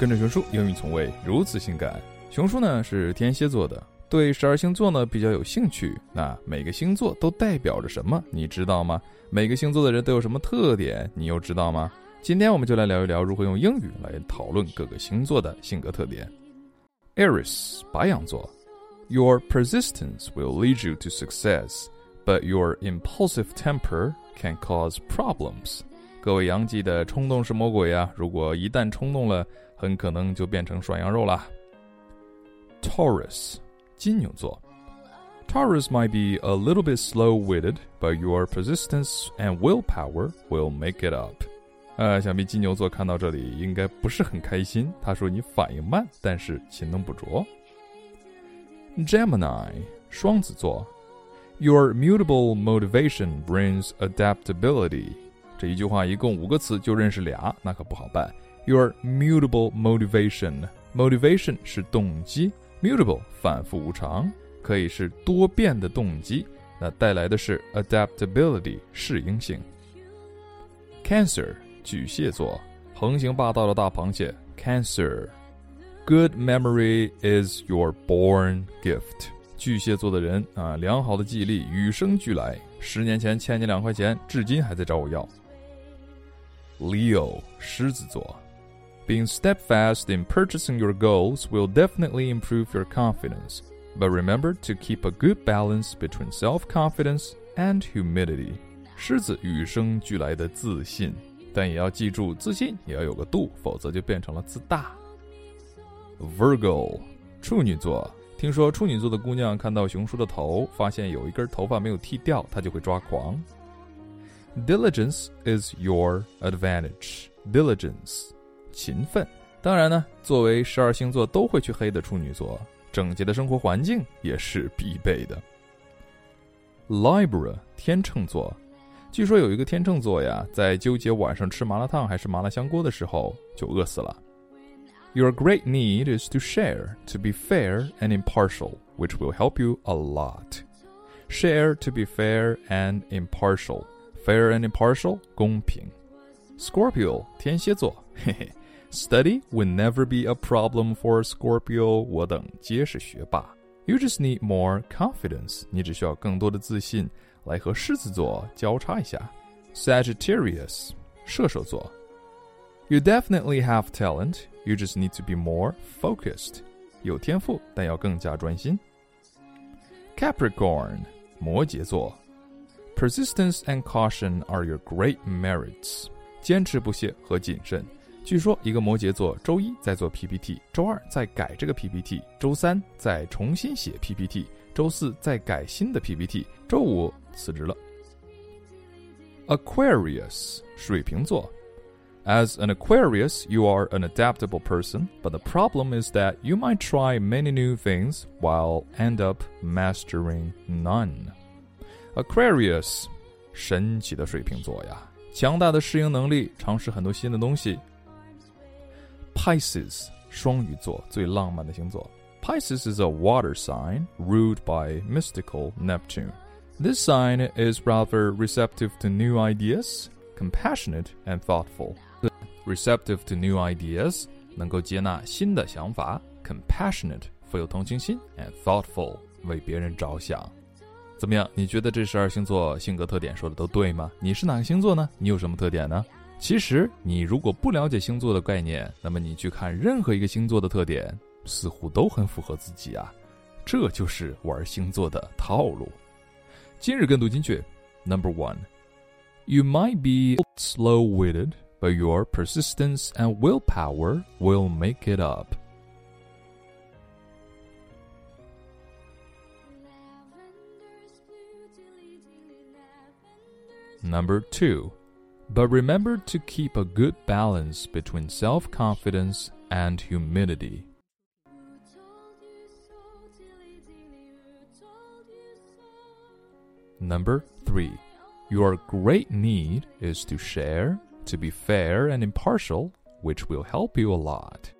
跟着熊叔英语从未如此性感。熊叔呢是天蝎座的，对十二星座呢比较有兴趣。那每个星座都代表着什么你知道吗？每个星座的人都有什么特点你又知道吗？今天我们就来聊一聊如何用英语来讨论各个星座的性格特点。 Aries 白羊座 Your persistence will lead you to success, but your impulsive temper can cause problems. 各位羊记的冲动是魔鬼啊，如果一旦冲动了，很可能就变成涮羊肉啦。Taurus 金牛座 Taurus might be a little bit slow-witted, but your persistence and willpower will make it up.想必金牛座看到这里应该不是很开心，他说你反应慢，但是勤能补拙。Gemini 双子座 Your mutable motivation brings adaptability. 这一句话一共5个词，就认识俩，那可不好办。Your mutable motivation. Motivation 是动机， mutable 反复无常，可以是多变的动机，那带来的是 adaptability 适应性。Cancer巨蟹座，横行霸道的大螃蟹 Cancer. Good memory is your born gift. 巨蟹座的人啊，良好的记忆力与生俱来。10年前欠你2块钱，至今还在找我要。Leo 狮子座 Being steadfast in purchasing your goals will definitely improve your confidence. But remember to keep a good balance between self-confidence and humility. 狮子与生俱来的自信，但也要记住，自信也要有个度，否则就变成了自大。Virgo 处女座，听说处女座的姑娘看到熊叔的头，发现有一根头发没有剃掉，她就会抓狂。Diligence is your advantage. Diligence 勤奋。当然呢，作为12星座都会去黑的处女座，整洁的生活环境也是必备的。Libra 天秤座，据说有一个天秤座呀，在纠结晚上吃麻辣烫还是麻辣香锅的时候就饿死了。Your great need is to share, to be fair and impartial, which will help you a lot. Share to be fair and impartial. Fair and impartial 公平。Scorpio 天蝎座，嘿嘿 Study will never be a problem for Scorpio. 我等皆是学霸。You just need more confidence. 你只需要更多的自信。来和狮子座交叉一下 Sagittarius 射手座 You definitely have talent. You just need to be more focused. 有天赋但要更加专心。 Capricorn 摩羯座 Persistence and caution are your great merits. 坚持不懈和谨慎。据说一个摩羯座周1在做 PPT， 周2在改这个 PPT， 周3在重新写 PPT， 周4在改新的 PPT， 周5辞职了。 Aquarius 水瓶座 As an Aquarius, you are an adaptable person, but the problem is that you might try many new things while end up mastering none. Aquarius 神奇的水瓶座呀，强大的适应能力，尝试很多新的东西。Pisces 双鱼座，最浪漫的星座。 Pisces is a water sign ruled by mystical Neptune. This sign is rather receptive to new ideas, compassionate and thoughtful. Receptive to new ideas 能够接纳新的想法， compassionate 富有同情心 and thoughtful 为别人着想。怎么样，你觉得这12星座性格特点说的都对吗？你是哪个星座呢？你有什么特点呢？其实你如果不了解星座的概念，那么你去看任何一个星座的特点似乎都很符合自己啊，这就是玩星座的套路。今日跟读金句 No.1 You might be slow-witted, but your persistence and willpower will make it up. No.2But remember to keep a good balance between self-confidence and humility. No. 3. Your great need is to share, to be fair and impartial, which will help you a lot.